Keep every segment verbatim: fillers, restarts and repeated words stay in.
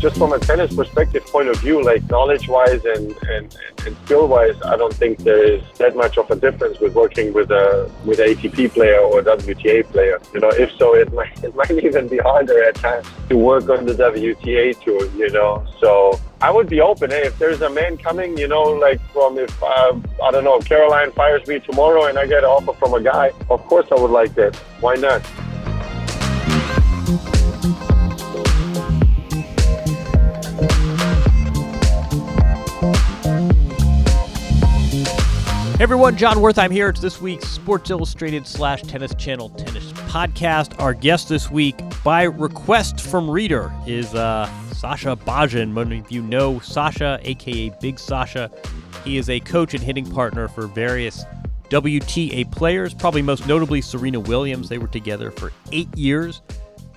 Just from a tennis perspective point of view, like knowledge-wise and, and, and skill-wise, I don't think there is that much of a difference with working with a with an A T P player or a W T A player. You know, if so, it might it might even be harder at times to work on the W T A tour. You know, so I would be open eh? If there's a man coming. You know, like from if uh, I don't know, Caroline fires me tomorrow and I get an offer from a guy. Of course, I would like that. Why not? Hey everyone, John Wertheim here. It's this week's Sports Illustrated slash Tennis Channel Tennis Podcast. Our guest this week, by request from reader, is uh, Sasha Bajin. Many of you know Sasha, aka Big Sasha. He is a coach and hitting partner for various W T A players, probably most notably Serena Williams. They were together for eight years,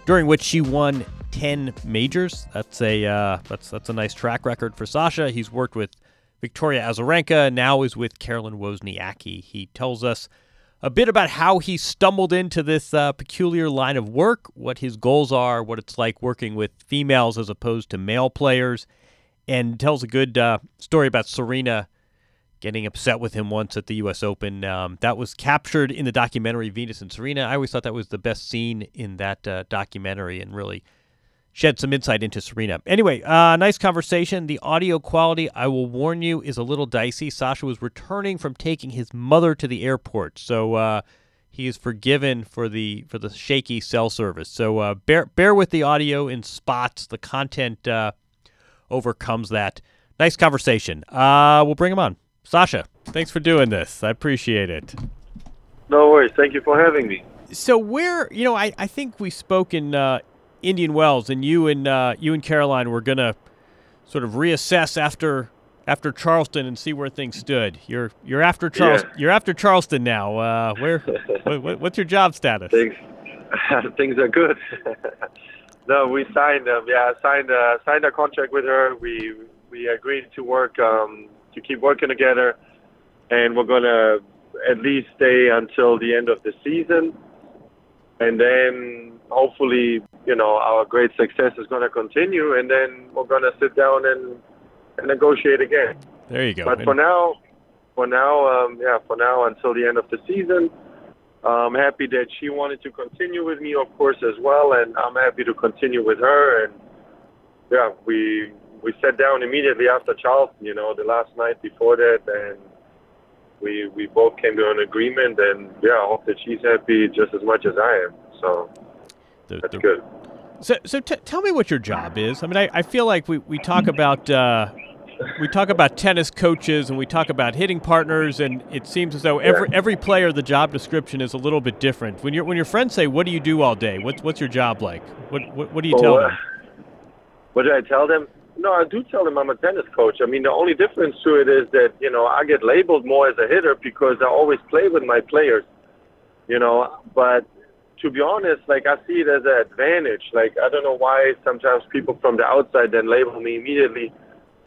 during which she won ten majors. That's a uh, that's that's a nice track record for Sasha. He's worked with Victoria Azarenka, now is with Carolyn Wozniacki. He tells us a bit about how he stumbled into this uh, peculiar line of work, what his goals are, what it's like working with females as opposed to male players, and tells a good uh, story about Serena getting upset with him once at the U S Open. Um, that was captured in the documentary Venus and Serena. I always thought that was the best scene in that uh, documentary and really shed some insight into Serena. Anyway, uh, nice conversation. The audio quality, I will warn you, is a little dicey. Sasha was returning from taking his mother to the airport, so uh, he is forgiven for the for the shaky cell service. So uh, bear bear with the audio in spots. The content uh, overcomes that. Nice conversation. Uh, we'll bring him on. Sasha, thanks for doing this. I appreciate it. No worries. Thank you for having me. So where, you know, I, I think we spoke in Uh, Indian Wells, and you and uh, you and Caroline were gonna sort of reassess after after Charleston and see where things stood. You're you're after Charleston. Yeah. You're after Charleston now. Uh, where? what, what's your job status? Things, things are good. No, we signed. Um, yeah, signed uh, signed a contract with her. We we agreed to work um, to keep working together, and we're gonna at least stay until the end of the season, and then hopefully, you know, our great success is going to continue, and then we're going to sit down and, and negotiate again. There you go. But man. for now, for now, um, yeah, for now until the end of the season, I'm happy that she wanted to continue with me, of course, as well, and I'm happy to continue with her. And yeah, we we sat down immediately after Charleston, you know, the last night before that, and we we both came to an agreement. And yeah, I hope that she's happy just as much as I am. So. The, That's the, good. So, so t- tell me what your job is. I mean, I, I feel like we, we talk about uh, we talk about tennis coaches and we talk about hitting partners, and it seems as though every yeah. every player the job description is a little bit different. When your when your friends say, "What do you do all day?" What's what's your job like? What what, what do you well, tell them? Uh, what do I tell them? No, I do tell them I'm a tennis coach. I mean, the only difference to it is that, you know, I get labeled more as a hitter because I always play with my players, you know. But to be honest, like, I see it as an advantage. Like, I don't know why sometimes people from the outside then label me immediately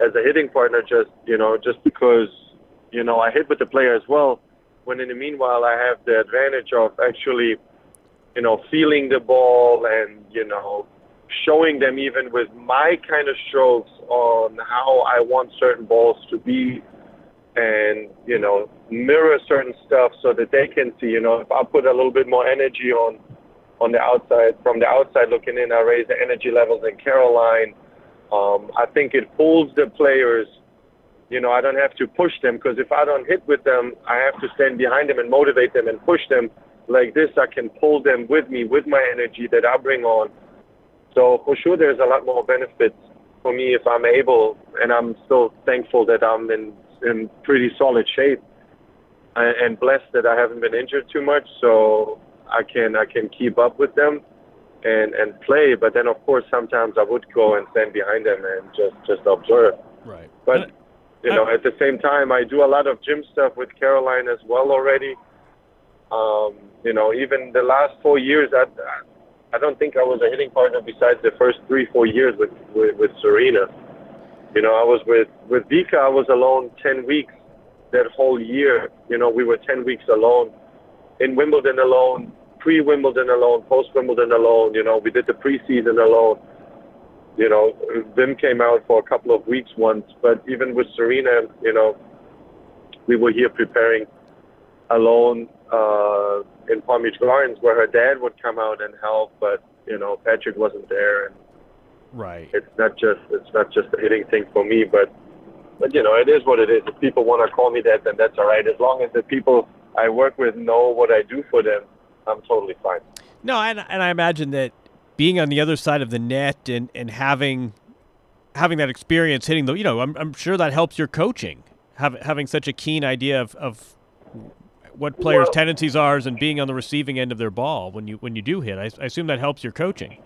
as a hitting partner just, you know, just because, you know, I hit with the player as well, when in the meanwhile I have the advantage of actually, you know, feeling the ball and, you know, showing them even with my kind of strokes on how I want certain balls to be and, you know, mirror certain stuff so that they can see, you know, if I put a little bit more energy on, on the outside, from the outside looking in, I raise the energy levels in Caroline. Um, I think it pulls the players, you know, I don't have to push them because if I don't hit with them, I have to stand behind them and motivate them and push them like this. I can pull them with me, with my energy that I bring on. So for sure, there's a lot more benefits for me if I'm able, and I'm still thankful that I'm in, in pretty solid shape and blessed that I haven't been injured too much. So I can, I can keep up with them and, and play. But then, of course, sometimes I would go and stand behind them and just, just observe. Right. But, you know, at the same time, I do a lot of gym stuff with Caroline as well already. Um, you know, even the last four years, I, I I don't think I was a hitting partner besides the first three, four years with, with, with Serena. You know, I was with, with Vika, I was alone ten weeks that whole year. You know, we were ten weeks alone in Wimbledon alone, pre-Wimbledon alone, post-Wimbledon alone. You know, we did the preseason alone. You know, Vim came out for a couple of weeks once, but even with Serena, you know, we were here preparing alone uh, in Palm Beach Gardens, where her dad would come out and help, but you know Patrick wasn't there. And right. It's not just it's not just a hitting thing for me, but but you know it is what it is. If people want to call me that, then that's all right. As long as the people I work with know what I do for them, I'm totally fine. No, and and I imagine that being on the other side of the net and and having having that experience hitting the, you know, I'm I'm sure that helps your coaching. Having having such a keen idea of of what players' well, tendencies are and being on the receiving end of their ball when you when you do hit. I, I assume that helps your coaching.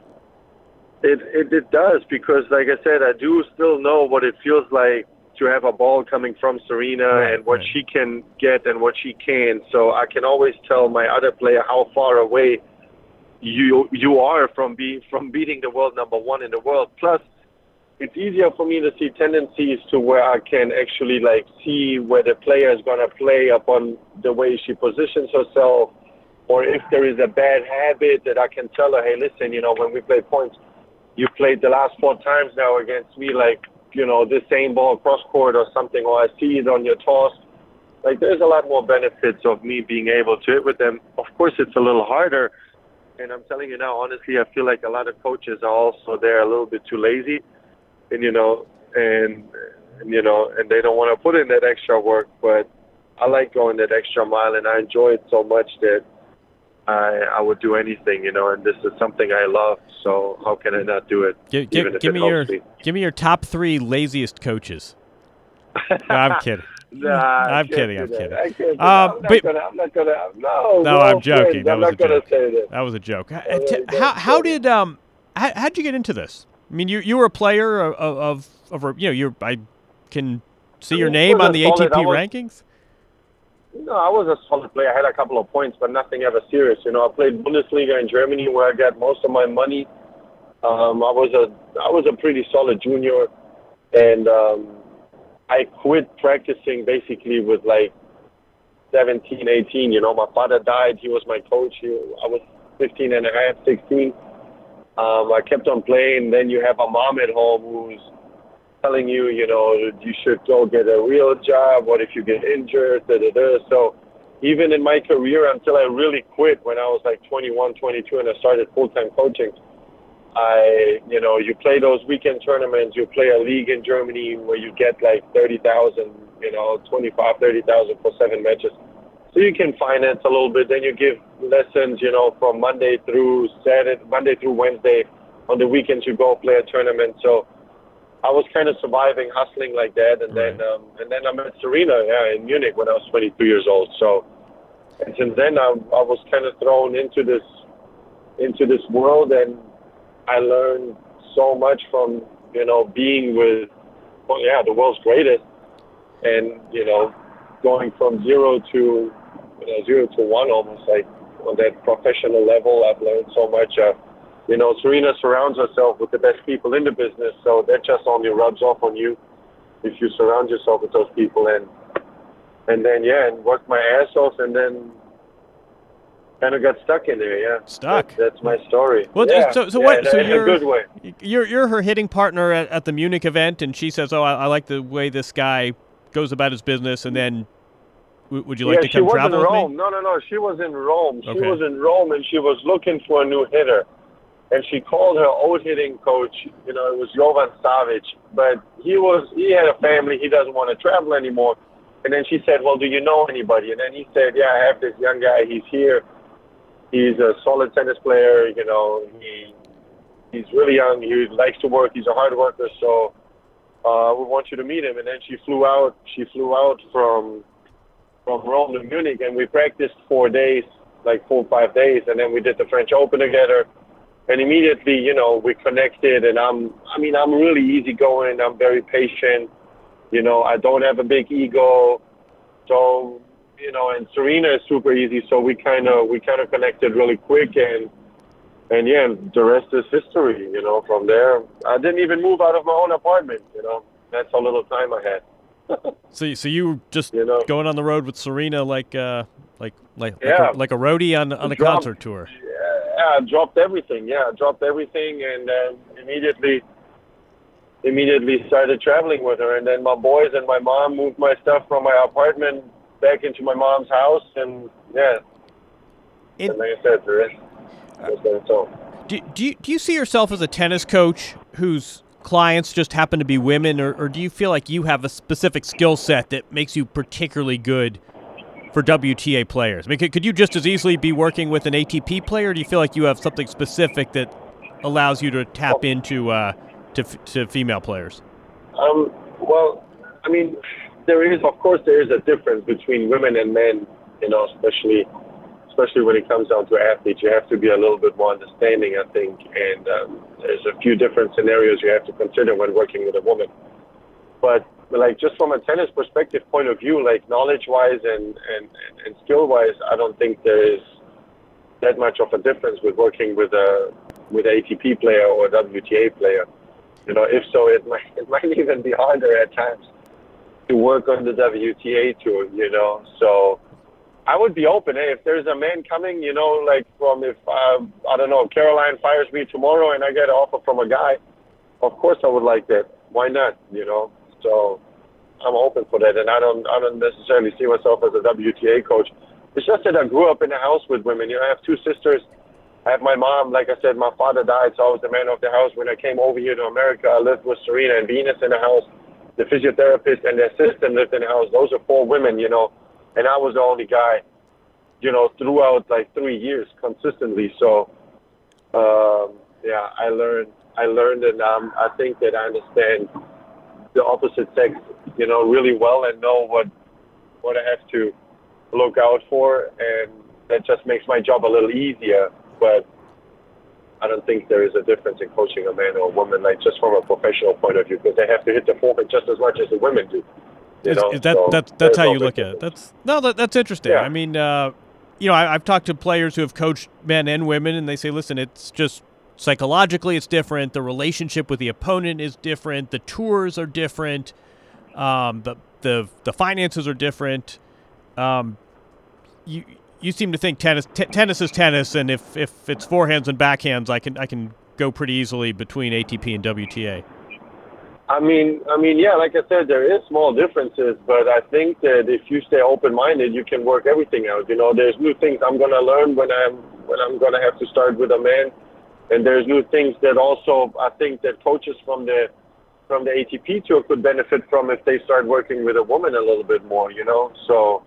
It, it it does because, like I said, I do still know what it feels like to have a ball coming from Serena right, and what right. she can get and what she can. So I can always tell my other player how far away you you are from, be, from beating the world number one in the world. Plus, it's easier for me to see tendencies to where I can actually like see where the player is going to play upon the way she positions herself, or if there is a bad habit that I can tell her, hey, listen, you know, when we play points, you played the last four times now against me, like, you know, this same ball cross court or something, or I see it on your toss. Like there's a lot more benefits of me being able to hit with them. Of course, it's a little harder. And I'm telling you now, honestly, I feel like a lot of coaches are also there a little bit too lazy. And, you know, and, and, you know, and they don't want to put in that extra work, but I like going that extra mile and I enjoy it so much that I I would do anything, you know, and this is something I love. So how can I not do it? Give, give, even if give it me your, me. give me your top three laziest coaches. No, I'm kidding. Nah, I'm kidding. I'm kidding. I can't um, I'm, but, not gonna, I'm not going to, no, no I'm joking. That I'm was not going to say that. That was a joke. How, how did, um, how, how'd you get into this? I mean, you you were a player of, of, of you know, you I can see your name on the solid, A T P was, rankings. No, I was a solid player. I had a couple of points, but nothing ever serious. You know, I played Bundesliga in Germany where I got most of my money. Um, I was a I was a pretty solid junior, and um, I quit practicing basically with like seventeen, eighteen. You know, my father died. He was my coach. He, I was fifteen and a half, sixteen. Um, I kept on playing. Then you have a mom at home who's telling you, you know, you should go get a real job. What if you get injured? Da, da, da. So even in my career, until I really quit when I was like twenty-one, twenty-two, and I started full-time coaching, I, you know, you play those weekend tournaments. You play a league in Germany where you get like thirty thousand, you know, twenty-five, thirty thousand for seven matches. So you can finance a little bit. Then you give lessons, you know, from Monday through Saturday, Monday through Wednesday. On the weekends, you go play a tournament. So I was kind of surviving, hustling like that. And right. then um, and then I met Serena yeah, in Munich when I was twenty-two years old. So and since then, I, I was kind of thrown into this into this world. And I learned so much from you know, being with, well, yeah, the world's greatest, and, you know, going from zero to, you know, zero to one, almost like on that professional level. I've learned so much. Uh, you know, Serena surrounds herself with the best people in the business, so that just only rubs off on you if you surround yourself with those people. And and then, yeah, and worked my ass off, and then kind of got stuck in there, yeah. Stuck. That, that's my story. Well, yeah. So, so yeah, what? So you're, a good way. You're you're her hitting partner at, at the Munich event, and she says, "Oh, I, I like the way this guy goes about his business." And then, w- would you like yeah, to come travel with Rome. me? No, no, no. She was in Rome. She okay. was in Rome, and she was looking for a new hitter. And she called her old hitting coach. You know, it was Jovan Savic, but he was he had a family. He doesn't want to travel anymore. And then she said, "Well, do you know anybody?" And then he said, "Yeah, I have this young guy. He's here. He's a solid tennis player, you know, he he's really young, he likes to work, he's a hard worker, so uh, we want you to meet him." And then she flew out, she flew out from from Rome to Munich, and we practiced four days, like four or five days, and then we did the French Open together. And immediately, you know, we connected, and I'm, I mean, I'm really easygoing, I'm very patient, you know, I don't have a big ego, so... You know, and Serena is super easy, so we kind of we kind of connected really quick, and and yeah, the rest is history. You know, from there, I didn't even move out of my own apartment. You know, that's how little time I had. so, so you were just you know, going on the road with Serena, like uh, like like yeah. like, a, like a roadie on on a dropped, concert tour. Yeah, I dropped everything. Yeah, I dropped everything, and uh, immediately. Immediately started traveling with her, and then my boys and my mom moved my stuff from my apartment back into my mom's house, and yeah, it, and like I said, the rest was all. Do do you, do you see yourself as a tennis coach whose clients just happen to be women, or, or do you feel like you have a specific skill set that makes you particularly good for W T A players? I mean, could, could you just as easily be working with an A T P player? Or do you feel like you have something specific that allows you to tap oh. into uh, to to female players? Um. Well, I mean. There is, of course, there is a difference between women and men, you know, especially especially when it comes down to athletes. You have to be a little bit more understanding, I think, and um, there's a few different scenarios you have to consider when working with a woman. But, like, just from a tennis perspective point of view, like, knowledge-wise and, and, and skill-wise, I don't think there is that much of a difference with working with a with an A T P player or a W T A player. You know, if so, it might, it might even be harder at times to work on the W T A tour, you know. So I would be open. Hey, if there's a man coming, you know, like from if, uh, I don't know, Caroline fires me tomorrow and I get an offer from a guy, of course I would like that. Why not, you know? So I'm open for that. And I don't I don't necessarily see myself as a W T A coach. It's just that I grew up in a house with women. You know, I have two sisters. I have my mom. Like I said, my father died, so I was the man of the house. When I came over here to America, I lived with Serena and Venus in the house. The physiotherapist and their assistant lived in the house. Those are four women, you know, and I was the only guy, you know, throughout like three years consistently. So, um, yeah, I learned, I learned, and um, I think that I understand the opposite sex, you know, really well, and know what what I have to look out for, and that just makes my job a little easier. But I don't think there is a difference in coaching a man or a woman, like just from a professional point of view, because they have to hit the forehand just as much as the women do. You is, know? Is that, so that, that's how you look at it. That's no, that, that's interesting. Yeah. I mean, uh, you know, I, I've talked to players who have coached men and women, and they say, listen, it's just psychologically it's different. The relationship with the opponent is different. The tours are different. Um, the the the finances are different. Um, you. You seem to think tennis t- tennis is tennis, and if, if it's forehands and backhands, I can I can go pretty easily between A T P and W T A. I mean, I mean, yeah, like I said, there is small differences, but I think that if you stay open-minded, you can work everything out. You know, there's new things I'm gonna learn when I'm when I'm gonna have to start with a man, and there's new things that also I think that coaches from the from the A T P tour could benefit from if they start working with a woman a little bit more. You know, so.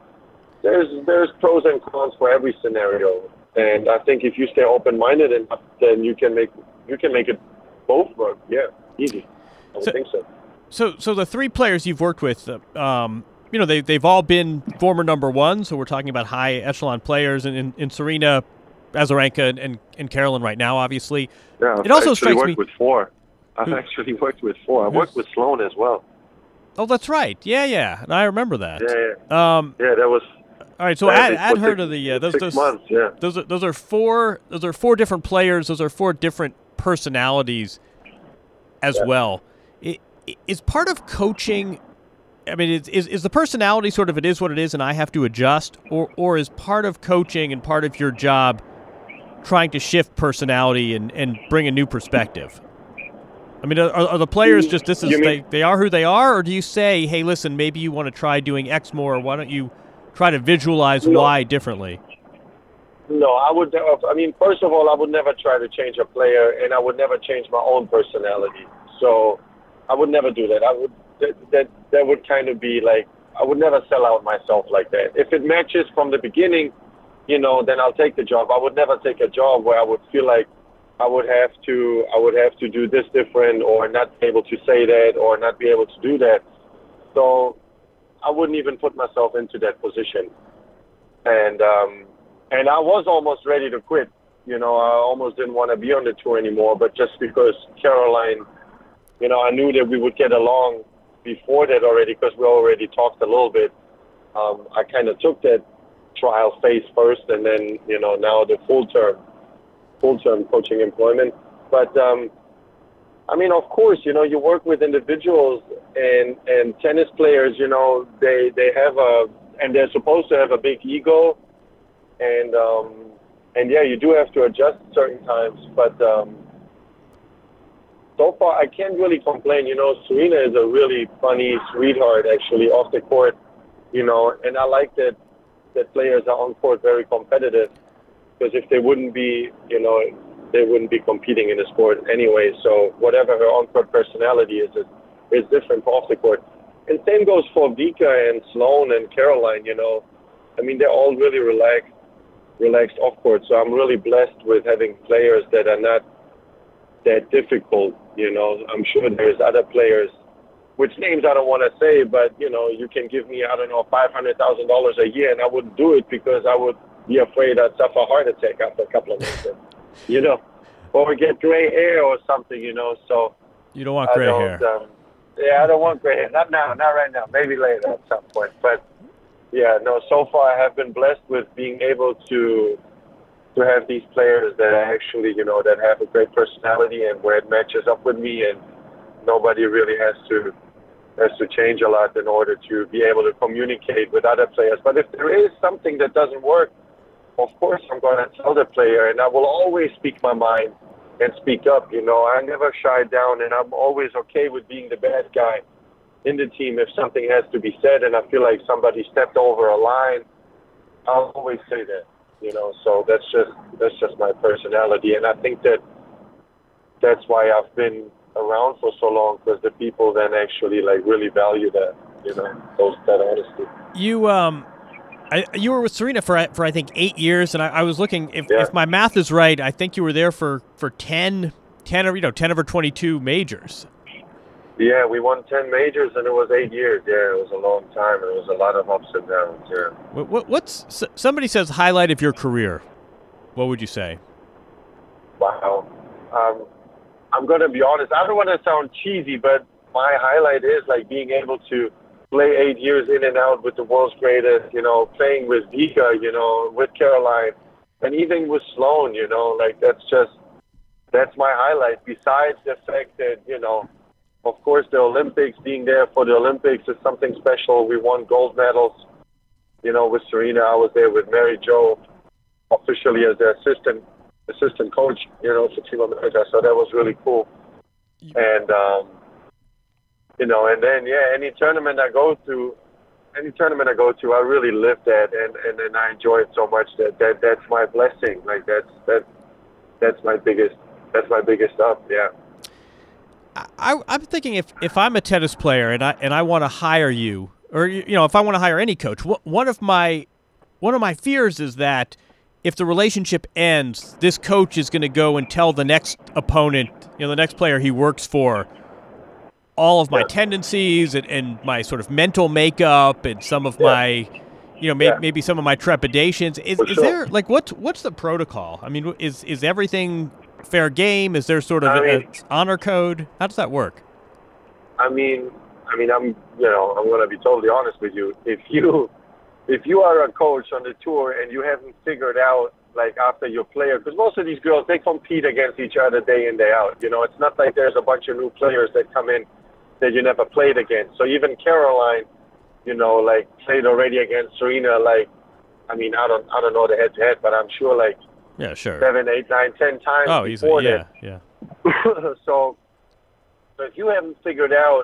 There's there's pros and cons for every scenario, and I think if you stay open-minded enough, then you can make you can make it both work. Yeah, easy. I would so, think so. So so the three players you've worked with, um, you know, they they've all been former number one. So we're talking about high echelon players, and in, in Serena, Azarenka, and, and and Carolyn right now, obviously. Yeah, it also I actually strikes worked me with four. I've actually worked with four. I worked with Sloane as well. Oh, that's right. Yeah, yeah. And I remember that. Yeah, yeah. Um, yeah, that was. All right, so add, add her six, to the uh, those, six those, months. Yeah, those are, those are four. Those are four different players. Those are four different personalities, as yeah. well. It, is part of coaching? I mean, is, is is the personality sort of it is what it is, and I have to adjust, or or is part of coaching and part of your job trying to shift personality and, and bring a new perspective? I mean, are, are the players just this is mean, they they are who they are, or do you say, hey, listen, maybe you want to try doing X more, or why don't you try to visualize no. why differently? No, I would. I mean, first of all, I would never try to change a player, and I would never change my own personality. So I would never do that. I would that that, that would kind of be like I would never sell out myself like that. If it matches from the beginning, you know, then I'll take the job. I would never take a job where I would feel like I would have to I would have to do this different, or not be able to say that, or not be able to do that. So I wouldn't even put myself into that position. And um, and I was almost ready to quit. You know, I almost didn't want to be on the tour anymore, but just because Caroline, you know, I knew that we would get along before that already because we already talked a little bit. Um, I kind of took that trial phase first, and then, you know, now the full term. full-term coaching employment. But, um, I mean, of course, you know, you work with individuals and, and tennis players, you know, they, they have a, and they're supposed to have a big ego. And, um, and yeah, you do have to adjust certain times. But um, so far, I can't really complain. You know, Serena is a really funny sweetheart, actually, off the court, you know, and I like that, that players are on court very competitive. Because if they wouldn't be, you know, they wouldn't be competing in the sport anyway. So whatever her on-court personality is, it, it's different for off-the-court. And same goes for Vika and Sloane and Caroline, you know. I mean, they're all really relaxed, relaxed off-court. So I'm really blessed with having players that are not that difficult, you know. I'm sure there's other players, which names I don't want to say, but, you know, you can give me, I don't know, five hundred thousand dollars a year, and I wouldn't do it because I would be afraid I'd suffer a heart attack after a couple of months, you know, or get gray hair or something, you know. So you don't want I gray don't, hair. Um, yeah, I don't want gray hair. Not now, not right now. Maybe later at some point. But yeah, no. So far, I have been blessed with being able to to have these players that are actually, you know, that have a great personality and where it matches up with me, and nobody really has to has to change a lot in order to be able to communicate with other players. But if there is something that doesn't work, of course, I'm going to tell the player, and I will always speak my mind and speak up. You know, I never shy down, and I'm always okay with being the bad guy in the team if something has to be said, and I feel like somebody stepped over a line. I'll always say that, you know. So that's just that's just my personality, and I think that that's why I've been around for so long, because the people then actually like really value that, you know, those that honesty. You um. I, you were with Serena for, for I think, eight years, and I, I was looking, if, yeah. if my math is right, I think you were there for, for ten, ten, or, you know, ten of her twenty-two majors. Yeah, we won ten majors, and it was eight years. Yeah, it was a long time. It was a lot of ups and downs, yeah. What, what, what's, somebody says highlight of your career. What would you say? Wow. Um, I'm going to be honest. I don't want to sound cheesy, but my highlight is, like, being able to play eight years in and out with the world's greatest, you know, playing with Vika, you know, with Caroline, and even with Sloane, you know, like that's just, that's my highlight. Besides the fact that, you know, of course the Olympics, being there for the Olympics is something special. We won gold medals, you know, with Serena. I was there with Mary Jo officially as their assistant, assistant coach, you know, for Team America. So that was really cool. And, um, you know, and then, yeah, any tournament I go to, any tournament I go to, I really live that, and, and, and I enjoy it so much that, that that's my blessing. Like, that's that, that's my biggest, that's my biggest up, yeah. I, I'm thinking if, if I'm a tennis player and I and I want to hire you, or, you know, if I want to hire any coach, one of my one of my fears is that if the relationship ends, this coach is going to go and tell the next opponent, you know, the next player he works for, all of my yeah. tendencies and, and my sort of mental makeup and some of yeah. my, you know, may, yeah. maybe some of my trepidations. Is, is sure. there, like, what's, what's the protocol? I mean, is, is everything not fair game? Is there sort of I mean, an honor code? How does that work? I mean, I mean, I'm, you know, I'm going to be totally honest with you. If you, if you are a coach on the tour and you haven't figured out, like, after your player, because most of these girls, they compete against each other day in, day out. You know, it's not like there's a bunch of new players that come in that you never played against. So even Caroline, you know, like, played already against Serena, like, I mean, I don't, I don't know the head-to-head, but I'm sure, like, yeah, sure, seven, eight, nine, ten times oh, before easy. that. Yeah, yeah. so, so if you haven't figured out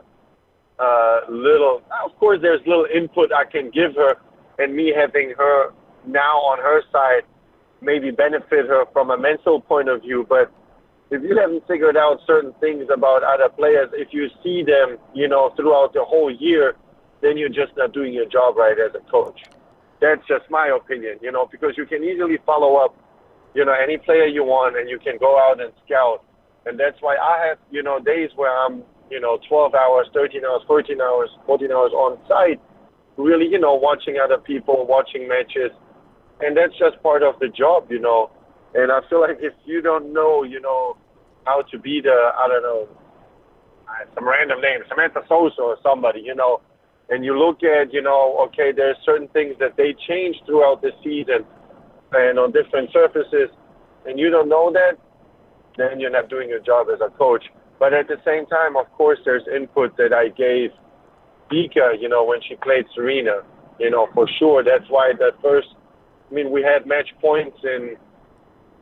uh, little, of course, there's little input I can give her, and me having her now on her side maybe benefit her from a mental point of view. But if you haven't figured out certain things about other players, if you see them, you know, throughout the whole year, then you're just not doing your job right as a coach. That's just my opinion, you know, because you can easily follow up, you know, any player you want, and you can go out and scout. And that's why I have, you know, days where I'm, you know, twelve hours, thirteen hours, fourteen hours, fourteen hours on site, really, you know, watching other people, watching matches. And that's just part of the job, you know. And I feel like if you don't know, you know, how to be the, I don't know, some random name, Samantha Sosa or somebody, you know, and you look at, you know, okay, there's certain things that they change throughout the season and on different surfaces, and you don't know that, then you're not doing your job as a coach. But at the same time, of course, there's input that I gave Dika, you know, when she played Serena, you know, for sure. That's why that first, I mean, we had match points in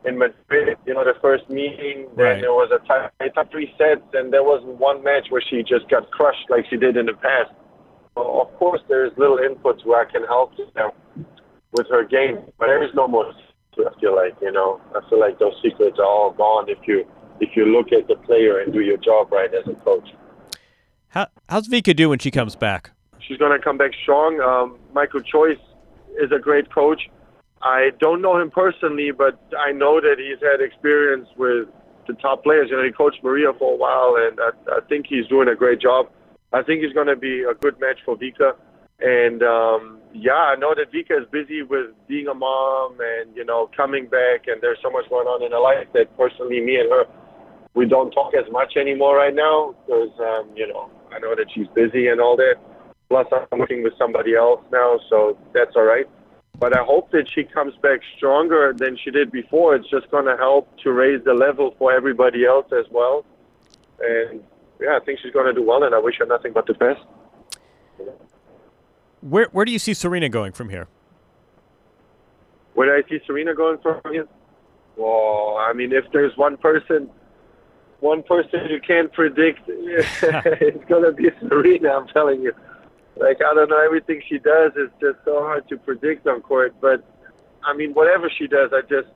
in Madrid, you know, the first meeting, then right. there was a tie, three sets, and there wasn't one match where she just got crushed like she did in the past. So of course, there's little inputs where I can help now with her game, but there is no more secret, I feel like, you know. I feel like those secrets are all gone if you if you look at the player and do your job right as a coach. How, how's Vika do when she comes back? She's going to come back strong. Um, Michael Joyce is a great coach. I don't know him personally, but I know that he's had experience with the top players. You know, he coached Maria for a while, and I, I think he's doing a great job. I think he's going to be a good match for Vika. And, um, yeah, I know that Vika is busy with being a mom and, you know, coming back, and there's so much going on in her life that personally me and her, we don't talk as much anymore right now because, um, you know, I know that she's busy and all that. Plus, I'm working with somebody else now, so that's all right. But I hope that she comes back stronger than she did before. It's just going to help to raise the level for everybody else as well. And, yeah, I think she's going to do well, and I wish her nothing but the best. Where where do you see Serena going from here? Where do I see Serena going from here? Well, I mean, if there's one person, one person you can't predict, it's going to be Serena, I'm telling you. Like, I don't know, everything she does is just so hard to predict on court. But, I mean, whatever she does, I just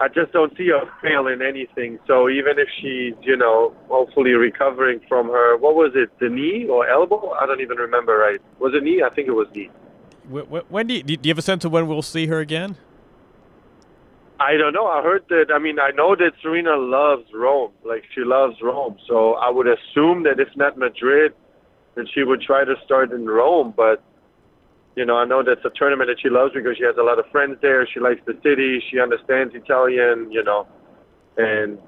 I just don't see her fail in anything. So even if she's, you know, hopefully recovering from her, what was it, the knee or elbow? I don't even remember right. Was it knee? I think it was knee. When do you, do you have a sense of when we'll see her again? I don't know. I heard that, I mean, I know that Serena loves Rome. Like, she loves Rome. So I would assume that if not Madrid, that she would try to start in Rome. But, you know, I know that's a tournament that she loves because she has a lot of friends there. She likes the city. She understands Italian, you know. And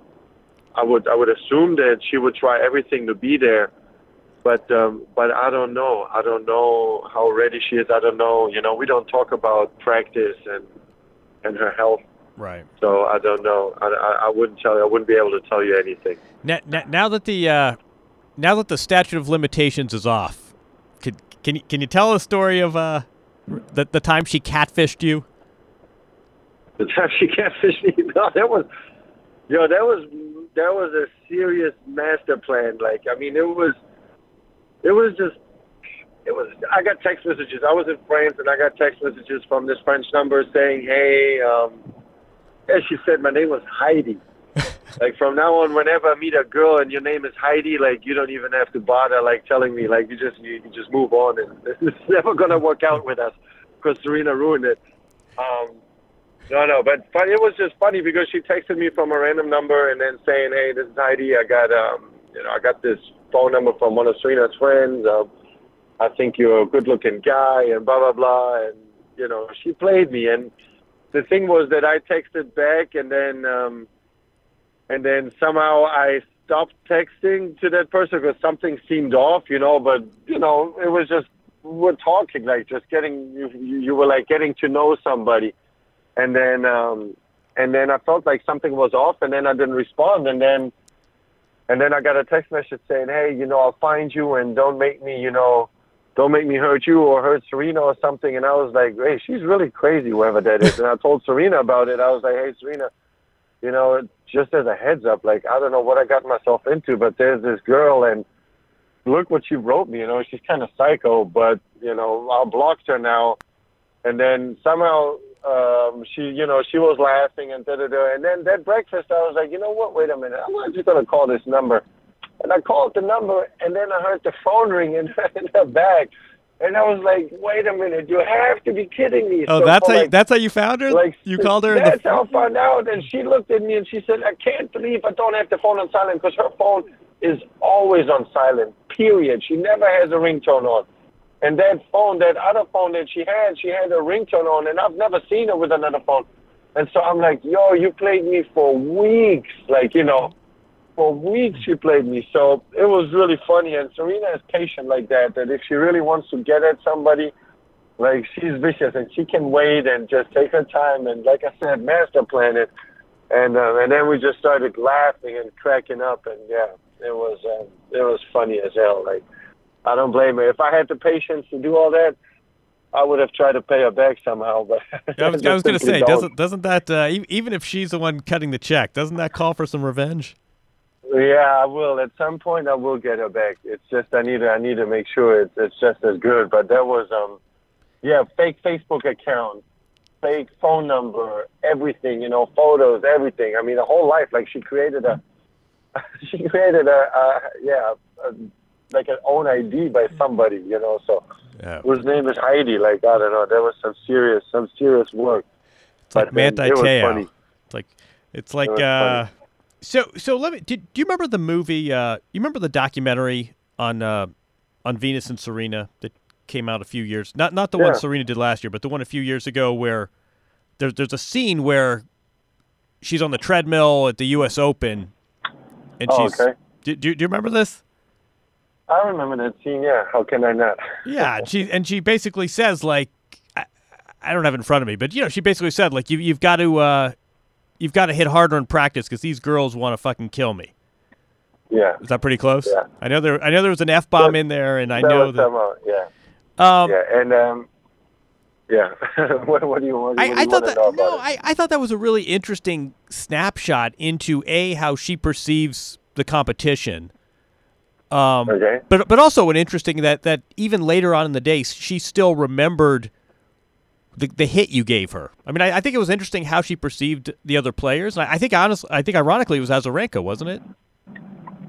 I would I would assume that she would try everything to be there. But um, but I don't know. I don't know how ready she is. I don't know. You know, we don't talk about practice and and her health. Right. So I don't know. I, I, I wouldn't tell you. I wouldn't be able to tell you anything. Now, now that the... Uh... Now that the statute of limitations is off, can can you, can you tell a story of uh, the the time she catfished you? The time she catfished me? No, that was, yo, know, that was that was a serious master plan. Like, I mean, it was, it was just, it was. I got text messages. I was in France, and I got text messages from this French number saying, "Hey," um, as she said, my name was Heidi. Like, from now on, whenever I meet a girl and your name is Heidi, like, you don't even have to bother, like, telling me. Like, you just you, you just move on. And it's never going to work out with us because Serena ruined it. Um, no, no, but funny, it was just funny because she texted me from a random number and then saying, hey, this is Heidi. I got um, you know, I got this phone number from one of Serena's friends. Um, I think you're a good-looking guy and blah, blah, blah. And, you know, she played me. And the thing was that I texted back and then... Um, and then somehow I stopped texting to that person because something seemed off, you know, but, you know, it was just, we're talking, like, just getting, you, you were, like, getting to know somebody, and then, um, and then I felt like something was off, and then I didn't respond, and then, and then I got a text message saying, hey, you know, I'll find you, and don't make me, you know, don't make me hurt you or hurt Serena or something. And I was like, hey, she's really crazy, whoever that is. And I told Serena about it. I was like, hey, Serena, you know, just as a heads up, like, I don't know what I got myself into, but there's this girl, and look what she wrote me. You know, she's kind of psycho, but, you know, I blocked her now. And then somehow um, she, you know, she was laughing and da-da-da. And then that breakfast, I was like, you know what, wait a minute, I'm just going to call this number. And I called the number, and then I heard the phone ring in, in her bag. And I was like, wait a minute, you have to be kidding me. Oh, so that's, how, like, that's how you found her? Like, you called her? That's the... how I found out. And she looked at me, and she said, I can't believe I don't have the phone on silent, because her phone is always on silent, period. She never has a ringtone on. And that phone, that other phone that she had, she had a ringtone on, and I've never seen her with another phone. And so I'm like, yo, you played me for weeks, like, you know. For weeks she played me, so it was really funny. And Serena is patient like that, that if she really wants to get at somebody, like, she's vicious, and she can wait and just take her time, and like I said, master plan it. And uh, and then we just started laughing and cracking up, and yeah, it was uh, it was funny as hell. Like, I don't blame her. If I had the patience to do all that, I would have tried to pay her back somehow. But I was, I was going to say, don't. doesn't doesn't that uh, even if she's the one cutting the check, doesn't that call for some revenge? Yeah, I will. At some point, I will get her back. It's just I need to, I need to make sure it's, it's just as good. But that was, um, yeah, fake Facebook account, fake phone number, everything. You know, photos, everything. I mean, the whole life. Like, she created a, she created a, a yeah, a, like an own I D by somebody. You know, so yeah. Whose name is Heidi? Like, I don't know. That was some serious, some serious work. It's but like Manti Te'o. It's like, it's like. It uh, So, so let me. Did, do you remember the movie? Uh, you remember the documentary on uh, on Venus and Serena that came out a few years? Not not the yeah. one Serena did last year, but the one a few years ago where there's there's a scene where she's on the treadmill at the U S Open, and oh, she's. Okay. Do, do do you remember this? I remember that scene. Yeah. How can I not? yeah. She and she basically says, like, I, I don't have it in front of me, but you know, she basically said, like, you you've got to. Uh, You've got to hit harder in practice because these girls want to fucking kill me. Yeah, is that pretty close? Yeah. I know there. I know there was an F bomb in there, and I that know that. Out, yeah. Um, yeah, and um, yeah. what, what do you want? I, I thought that. No, I, I thought that was a really interesting snapshot into a how she perceives the competition. Um, okay. But but also an interesting that that even later on in the day she still remembered. The, the hit you gave her. I mean, I, I think it was interesting how she perceived the other players. I, I think, honestly, I think, ironically, it was Azarenka, wasn't it?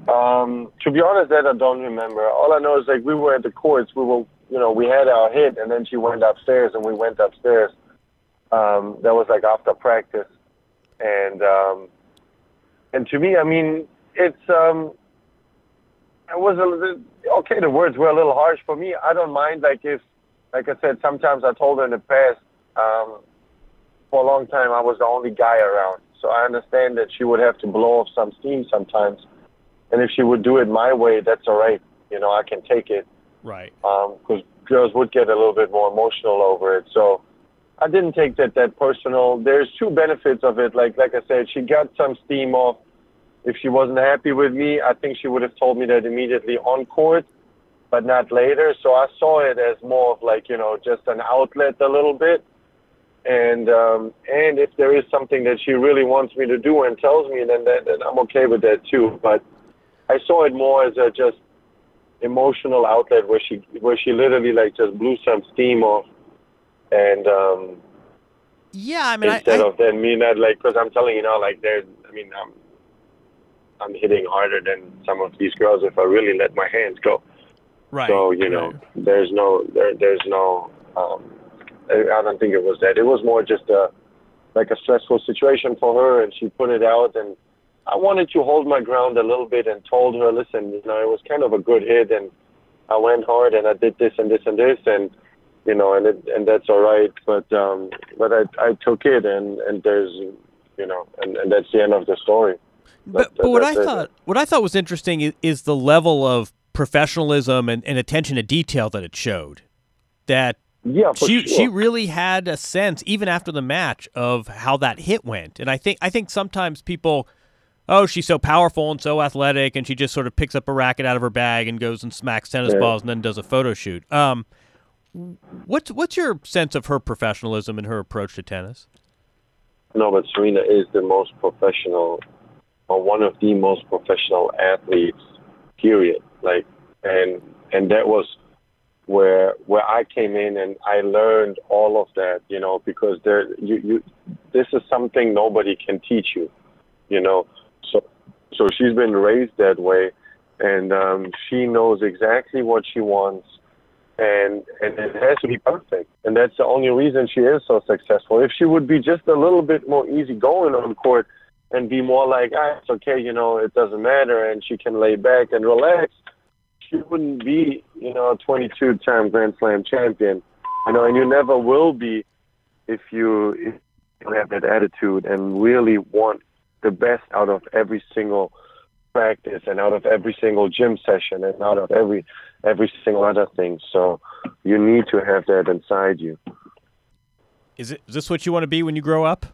Um, to be honest, that I don't remember. All I know is, like, we were at the courts. We were, you know, we had our hit, and then she went upstairs, and we went upstairs. Um, that was like after practice, and um, and to me, I mean, it's um, it was a little, okay. The words were a little harsh for me. I don't mind, like if. Like I said, sometimes I told her in the past, um, for a long time, I was the only guy around. So I understand that she would have to blow off some steam sometimes. And if she would do it my way, that's all right. You know, I can take it. Right. Because um, girls would get a little bit more emotional over it. So I didn't take that that personal. There's two benefits of it. Like like I said, she got some steam off. If she wasn't happy with me, I think she would have told me that immediately on court. But not later. So I saw it as more of like, you know, just an outlet a little bit. And um, and if there is something that she really wants me to do and tells me, then, then, then I'm okay with that too. But I saw it more as a just emotional outlet where she where she literally like just blew some steam off. And um, yeah, I mean, instead I, I, of then me not like, because I'm telling you now, like there's, I mean, I'm I'm hitting harder than some of these girls if I really let my hands go. Right. So, you know, right. there's no, there, there's no, um, I don't think it was that. It was more just a, like a stressful situation for her, and she put it out, and I wanted to hold my ground a little bit and told her, listen, you know, it was kind of a good hit, and I went hard, and I did this and this and this, and, you know, and it, and that's all right. But, um, but I, I took it, and, and there's, you know, and, and that's the end of the story. But, but what I thought, what I thought was interesting is, is the level of professionalism and, and attention to detail that it showed. That yeah, she sure. she really had a sense, even after the match, of how that hit went. And I think I think sometimes people, oh, she's so powerful and so athletic, and she just sort of picks up a racket out of her bag and goes and smacks tennis yeah. balls and then does a photo shoot. Um, what's what's your sense of her professionalism and her approach to tennis? No, but Serena is the most professional, or one of the most professional athletes, period. Like, and and that was where where I came in and I learned all of that, you know, because there you, you this is something nobody can teach you, you know. So so she's been raised that way, and um, she knows exactly what she wants, and and it has to be perfect. And that's the only reason she is so successful. If she would be just a little bit more easygoing on court, and be more like, ah, it's okay, you know, it doesn't matter, and she can lay back and relax, she wouldn't be, you know, a twenty-two-time Grand Slam champion. You know, and you never will be if you, if you don't have that attitude and really want the best out of every single practice and out of every single gym session and out of every every single other thing. So you need to have that inside you. Is it, is this what you want to be when you grow up?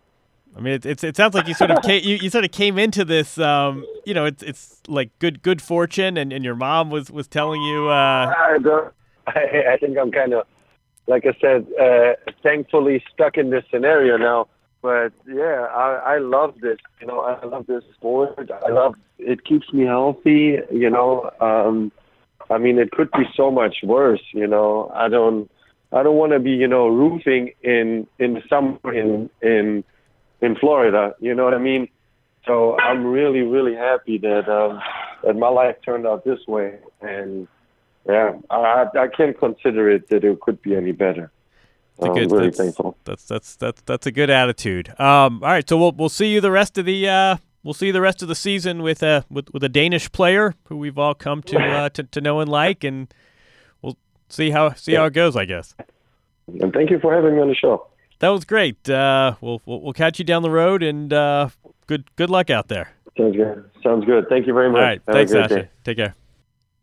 I mean, it, it, it sounds like you sort of came, you, you sort of came into this, um, you know, it's it's like good good fortune, and, and your mom was, was telling you. Uh... I, don't, I, I think I'm kind of, like I said, uh, thankfully stuck in this scenario now. But yeah, I, I love this. You know, I love this sport. I love it. Keeps me healthy. You know, um, I mean, it could be so much worse. You know, I don't I don't want to be, you know, roofing in in some in in. in Florida, you know what I mean? So I'm really, really happy that um, that my life turned out this way. And, yeah, I, I can't consider it that it could be any better. That's I'm good, really that's, thankful. That's, that's that's that's a good attitude. Um, all right, so we'll we'll see you the rest of the uh, we'll see you the rest of the season with a with, with a Danish player who we've all come to, uh, to to know and like, and we'll see how see how it goes, I guess. And thank you for having me on the show. That was great. Uh, we'll, we'll we'll catch you down the road, and uh, good good luck out there. Sounds good. Sounds good. Thank you very much. All right. Have Thanks, Sasha. Day. Take care.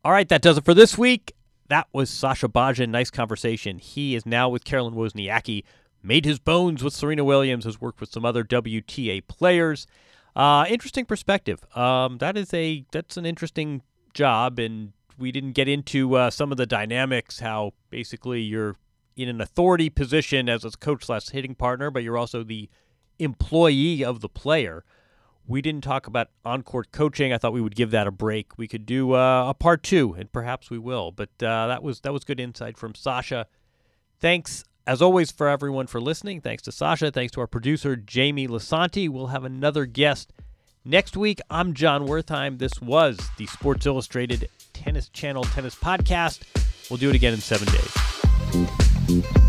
All right, that does it for this week. That was Sasha Bajin. Nice conversation. He is now with Carolyn Wozniacki. Made his bones with Serena Williams. Has worked with some other W T A players. Uh, interesting perspective. Um, that is a that's an interesting job, and we didn't get into uh, some of the dynamics. How basically you're in an authority position as a coach slash hitting partner, but you're also the employee of the player. We didn't talk about on-court coaching. I thought we would give that a break. We could do uh, a part two, and perhaps we will. But uh, that was that was good insight from Sasha. Thanks, as always, for everyone for listening. Thanks to Sasha. Thanks to our producer, Jamie Lasanti. We'll have another guest next week. I'm John Wertheim. This was the Sports Illustrated Tennis Channel Tennis Podcast. We'll do it again in seven days. Thank you.